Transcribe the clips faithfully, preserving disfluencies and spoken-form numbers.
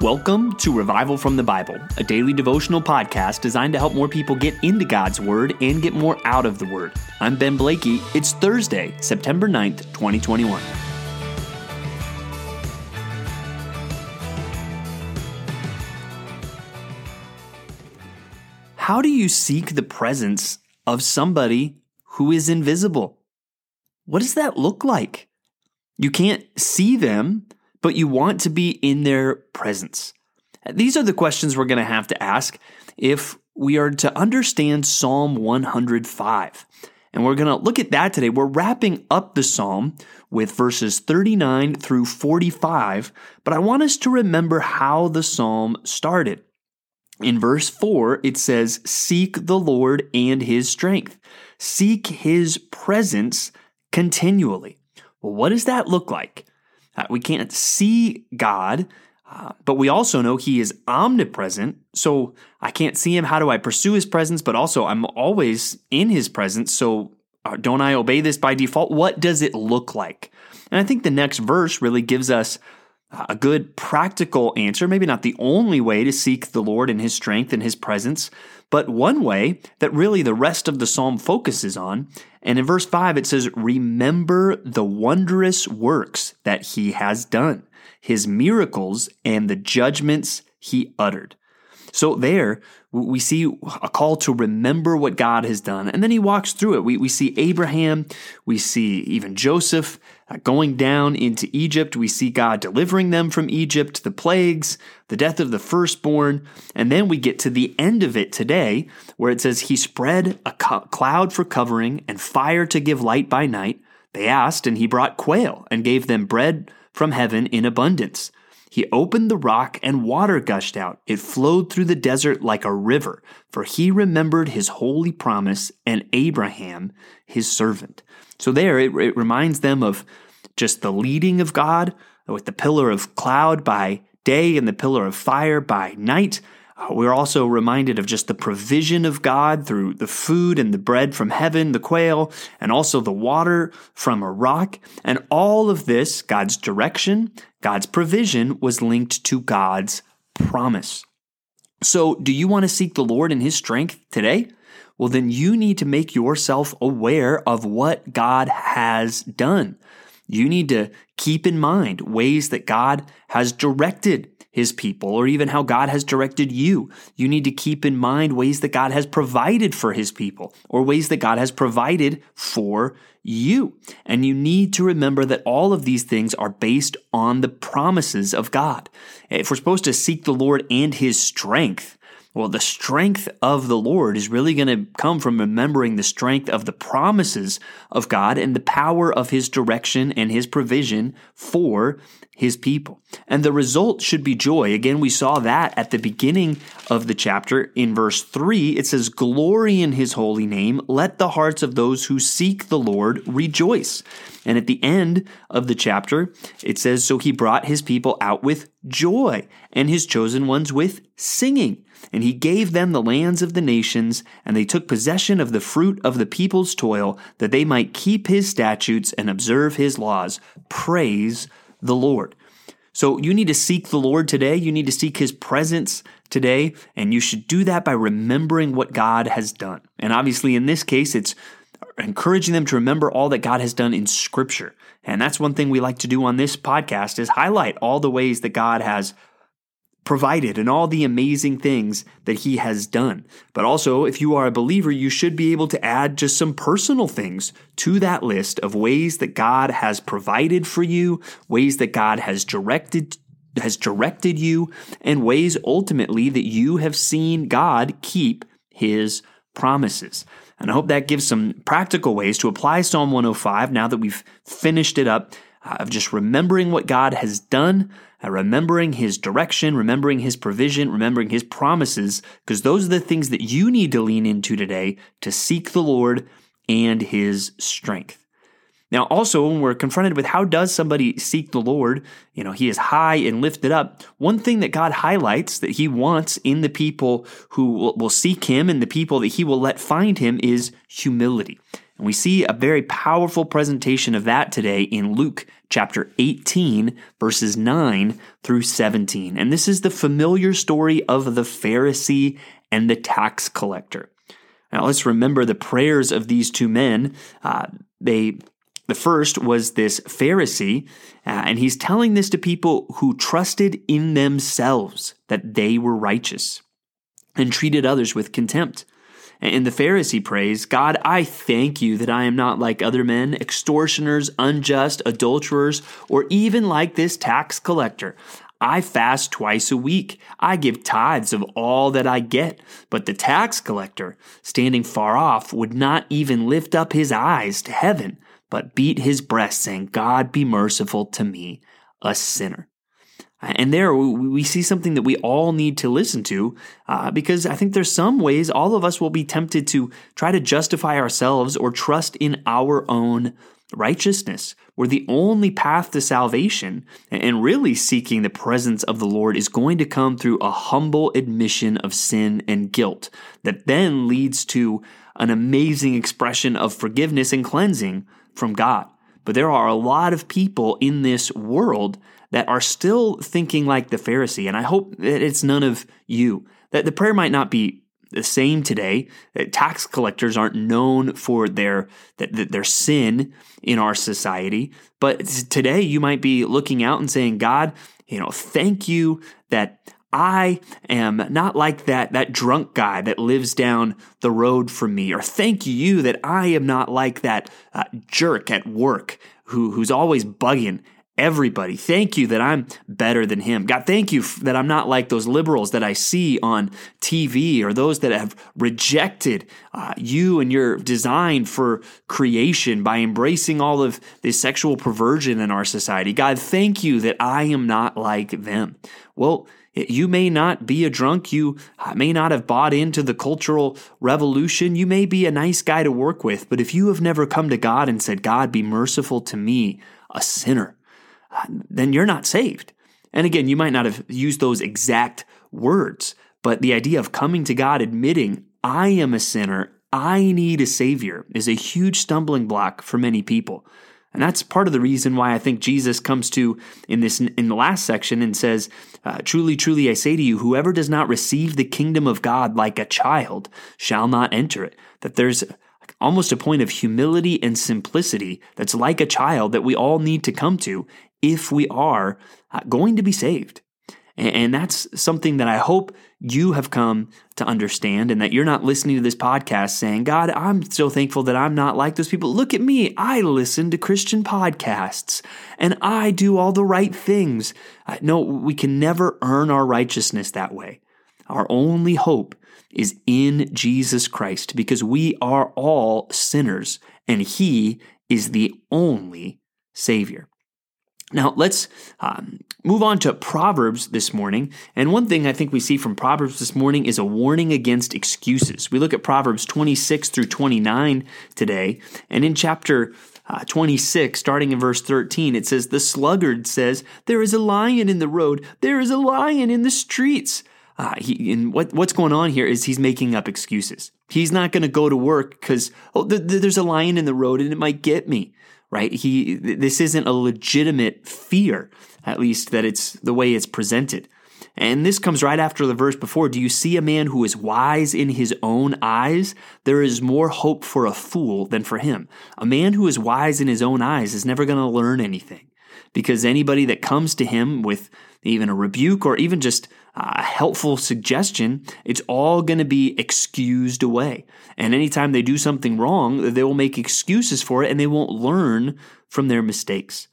Welcome to Revival from the Bible, a daily devotional podcast designed to help more people get into God's Word and get more out of the Word. I'm Ben Blakey. It's Thursday, September ninth, twenty twenty-one. How do you seek the presence of somebody who is invisible? What does that look like? You can't see them, but you want to be in their presence. These are the questions we're going to have to ask if we are to understand Psalm one hundred five. And we're going to look at that today. We're wrapping up the Psalm with verses thirty-nine through forty-five, but I want us to remember how the Psalm started. In verse four, it says, "Seek the Lord and His strength. Seek His presence continually." Well, what does that look like? Uh, we can't see God, uh, but we also know He is omnipresent. So I can't see Him. How do I pursue His presence? But also, I'm always in His presence. So uh, don't I obey this by default? What does it look like? And I think the next verse really gives us a good practical answer, maybe not the only way to seek the Lord and His strength and His presence, but one way that really the rest of the psalm focuses on. And in verse five, it says, "Remember the wondrous works that He has done, His miracles and the judgments He uttered." So there, we see a call to remember what God has done. And then he walks through it. We we see Abraham, we see even Joseph going down into Egypt. We see God delivering them from Egypt, the plagues, the death of the firstborn. And then we get to the end of it today, where it says, "He spread a cloud for covering and fire to give light by night. They asked, and He brought quail and gave them bread from heaven in abundance. He opened the rock and water gushed out. It flowed through the desert like a river, for He remembered His holy promise and Abraham, His servant." So there, it, it reminds them of just the leading of God with the pillar of cloud by day and the pillar of fire by night. We're also reminded of just the provision of God through the food and the bread from heaven, the quail, and also the water from a rock. And all of this, God's direction, God's provision, was linked to God's promise. So do you want to seek the Lord and His strength today? Well, then you need to make yourself aware of what God has done. You need to keep in mind ways that God has directed His people, or even how God has directed you. You need to keep in mind ways that God has provided for His people, or ways that God has provided for you. And you need to remember that all of these things are based on the promises of God. If we're supposed to seek the Lord and His strength, well, the strength of the Lord is really going to come from remembering the strength of the promises of God and the power of His direction and His provision for His people. And the result should be joy. Again, we saw that at the beginning of the chapter in verse three. It says, "Glory in His holy name. Let the hearts of those who seek the Lord rejoice." And at the end of the chapter, it says, "So He brought His people out with joy and His chosen ones with singing. And He gave them the lands of the nations, and they took possession of the fruit of the people's toil, that they might keep His statutes and observe His laws. Praise the Lord." So you need to seek the Lord today. You need to seek His presence today, and you should do that by remembering what God has done. And obviously in this case, it's encouraging them to remember all that God has done in Scripture. And that's one thing we like to do on this podcast, is highlight all the ways that God has provided and all the amazing things that He has done. But also, if you are a believer, you should be able to add just some personal things to that list of ways that God has provided for you, ways that God has directed has directed you, and ways ultimately that you have seen God keep His promises. And I hope that gives some practical ways to apply Psalm one oh five now that we've finished it up, of just remembering what God has done, remembering His direction, remembering His provision, remembering His promises, because those are the things that you need to lean into today to seek the Lord and His strength. Now, also, when we're confronted with how does somebody seek the Lord, you know, He is high and lifted up. One thing that God highlights that He wants in the people who will seek Him and the people that He will let find Him is humility. And we see a very powerful presentation of that today in Luke chapter eighteen, verses nine through seventeen. And this is the familiar story of the Pharisee and the tax collector. Now, let's remember the prayers of these two men. Uh, they, the first was this Pharisee, uh, and he's telling this to people who trusted in themselves that they were righteous and treated others with contempt. And the Pharisee prays, "God, I thank you that I am not like other men, extortioners, unjust, adulterers, or even like this tax collector. I fast twice a week. I give tithes of all that I get." But the tax collector, standing far off, would not even lift up his eyes to heaven, but beat his breast, saying, "God, be merciful to me, a sinner." And there we see something that we all need to listen to, uh, because I think there's some ways all of us will be tempted to try to justify ourselves or trust in our own righteousness, where the only path to salvation and really seeking the presence of the Lord is going to come through a humble admission of sin and guilt that then leads to an amazing expression of forgiveness and cleansing from God. But there are a lot of people in this world that are still thinking like the Pharisee, and I hope that it's none of you. That the prayer might not be the same today. That tax collectors aren't known for their their sin in our society, but today you might be looking out and saying, "God, you know, thank you that I am not like that that drunk guy that lives down the road from me," or "Thank you that I am not like that uh, jerk at work who who's always bugging everybody. Thank you that I'm better than him. God, thank you that I'm not like those liberals that I see on T V or those that have rejected uh, you and your design for creation by embracing all of this sexual perversion in our society. God, thank you that I am not like them." Well, you may not be a drunk. You may not have bought into the cultural revolution. You may be a nice guy to work with, but if you have never come to God and said, "God, be merciful to me, a sinner," then you're not saved. And again, you might not have used those exact words, but the idea of coming to God, admitting, "I am a sinner, I need a savior," is a huge stumbling block for many people. And that's part of the reason why I think Jesus comes to in this in the last section and says, uh, "Truly, truly, I say to you, whoever does not receive the kingdom of God like a child shall not enter it." That there's almost a point of humility and simplicity that's like a child that we all need to come to if we are going to be saved. And that's something that I hope you have come to understand, and that you're not listening to this podcast saying, "God, I'm so thankful that I'm not like those people. Look at me. I listen to Christian podcasts and I do all the right things." No, we can never earn our righteousness that way. Our only hope is in Jesus Christ, because we are all sinners and he is the only Savior. Now, let's um, move on to Proverbs this morning. And one thing I think we see from Proverbs this morning is a warning against excuses. We look at Proverbs twenty-six through twenty-nine today. And in chapter uh, twenty-six, starting in verse thirteen, it says, "The sluggard says, 'There is a lion in the road. There is a lion in the streets.'" Uh, he, and what, what's going on here is he's making up excuses. He's not going to go to work because, "Oh, th- th- there's a lion in the road and it might get me," right? He, th- this isn't a legitimate fear, at least that it's the way it's presented. And this comes right after the verse before, "Do you see a man who is wise in his own eyes? There is more hope for a fool than for him." A man who is wise in his own eyes is never going to learn anything, because anybody that comes to him with even a rebuke or even just a helpful suggestion, it's all going to be excused away. And anytime they do something wrong, they will make excuses for it and they won't learn from their mistakes.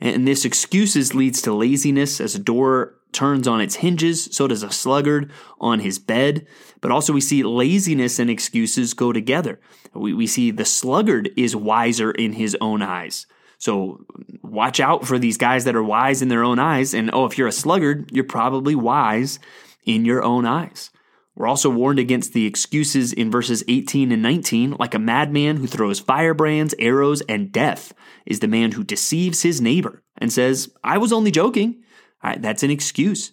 And this excuses leads to laziness. As a door turns on its hinges, so does a sluggard on his bed. But also we see laziness and excuses go together. We, we see the sluggard is wiser in his own eyes. So watch out for these guys that are wise in their own eyes. And oh, if you're a sluggard, you're probably wise in your own eyes. We're also warned against the excuses in verses eighteen and nineteen, "Like a madman who throws firebrands, arrows, and death is the man who deceives his neighbor and says, 'I was only joking.'" All right, that's an excuse.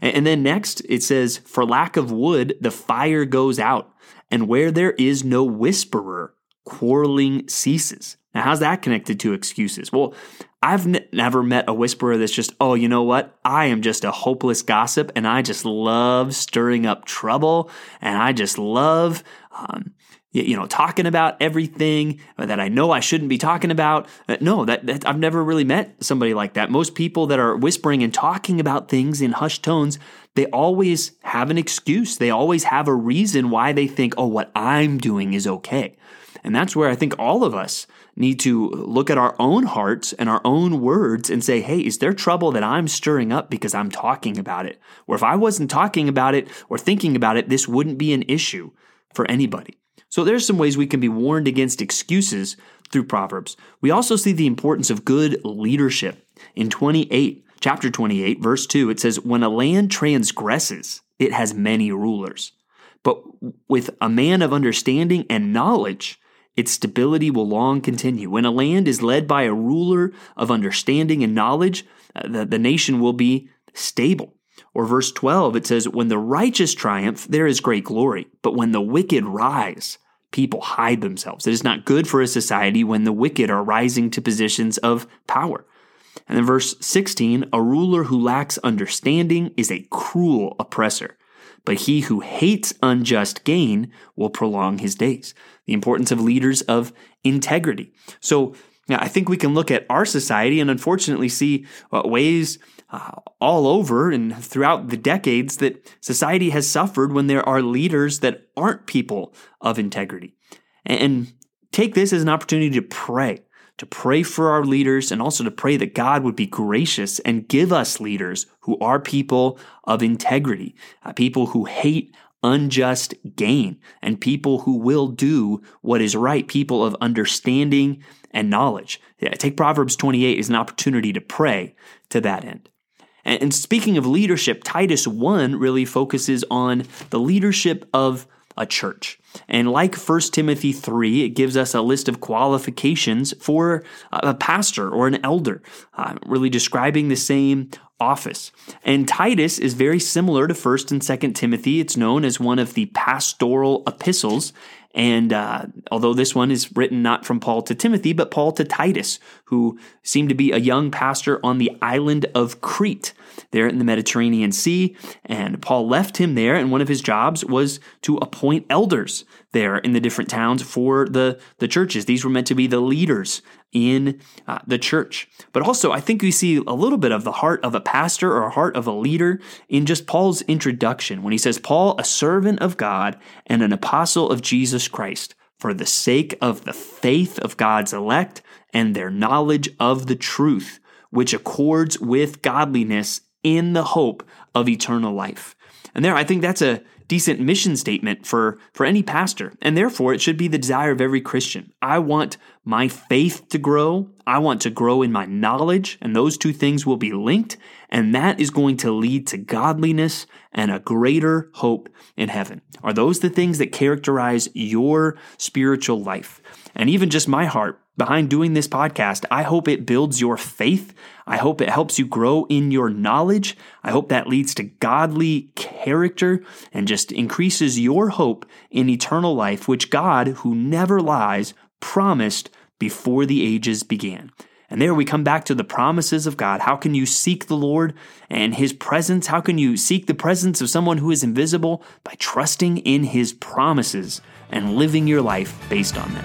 And then next it says, "For lack of wood, the fire goes out, and where there is no whisperer, quarreling ceases. Now, how's that connected to excuses? Well, I've n- never met a whisperer that's just, oh, you know what? I am just a hopeless gossip, and I just love stirring up trouble, and I just love, um, you, you know, talking about everything that I know I shouldn't be talking about. Uh, no, that, that I've never really met somebody like that. Most people that are whispering and talking about things in hushed tones, they always have an excuse. They always have a reason why they think, oh, what I'm doing is okay. And that's where I think all of us need to look at our own hearts and our own words and say, hey, is there trouble that I'm stirring up because I'm talking about it? Or if I wasn't talking about it or thinking about it, this wouldn't be an issue for anybody. So there's some ways we can be warned against excuses through Proverbs. We also see the importance of good leadership. In twenty-eight, chapter twenty-eight, verse two, it says, when a land transgresses, it has many rulers. But with a man of understanding and knowledge, its stability will long continue. When a land is led by a ruler of understanding and knowledge, the, the nation will be stable. Or verse twelve, it says, when the righteous triumph, there is great glory. But when the wicked rise, people hide themselves. It is not good for a society when the wicked are rising to positions of power. And then verse sixteen, a ruler who lacks understanding is a cruel oppressor, but he who hates unjust gain will prolong his days. The importance of leaders of integrity. So now I think we can look at our society and unfortunately see uh, ways uh, all over and throughout the decades that society has suffered when there are leaders that aren't people of integrity. And, and take this as an opportunity to pray, to pray for our leaders and also to pray that God would be gracious and give us leaders who are people of integrity, uh, people who hate unjust gain, and people who will do what is right, people of understanding and knowledge. Yeah, take Proverbs twenty-eight as an opportunity to pray to that end. And, and speaking of leadership, Titus one really focuses on the leadership of a church. And like First Timothy three, it gives us a list of qualifications for a pastor or an elder, uh, really describing the same office. And Titus is very similar to First and Second Timothy. It's known as one of the pastoral epistles. And uh, although this one is written not from Paul to Timothy, but Paul to Titus, who seemed to be a young pastor on the island of Crete, there in the Mediterranean Sea. And Paul left him there, and one of his jobs was to appoint elders there in the different towns for the, the churches. These were meant to be the leaders in uh, the church. But also, I think we see a little bit of the heart of a pastor or a heart of a leader in just Paul's introduction when he says, Paul, a servant of God and an apostle of Jesus Christ, for the sake of the faith of God's elect and their knowledge of the truth, which accords with godliness in the hope of eternal life. And there, I think that's a decent mission statement for, for any pastor. And therefore, it should be the desire of every Christian. I want my faith to grow. I want to grow in my knowledge. And those two things will be linked. And that is going to lead to godliness and a greater hope in heaven. Are those the things that characterize your spiritual life? And even just my heart behind doing this podcast, I hope it builds your faith. I hope it helps you grow in your knowledge. I hope that leads to godly character and just increases your hope in eternal life, which God, who never lies, promised before the ages began. And there we come back to the promises of God. How can you seek the Lord and His presence? How can you seek the presence of someone who is invisible? By trusting in His promises and living your life based on them.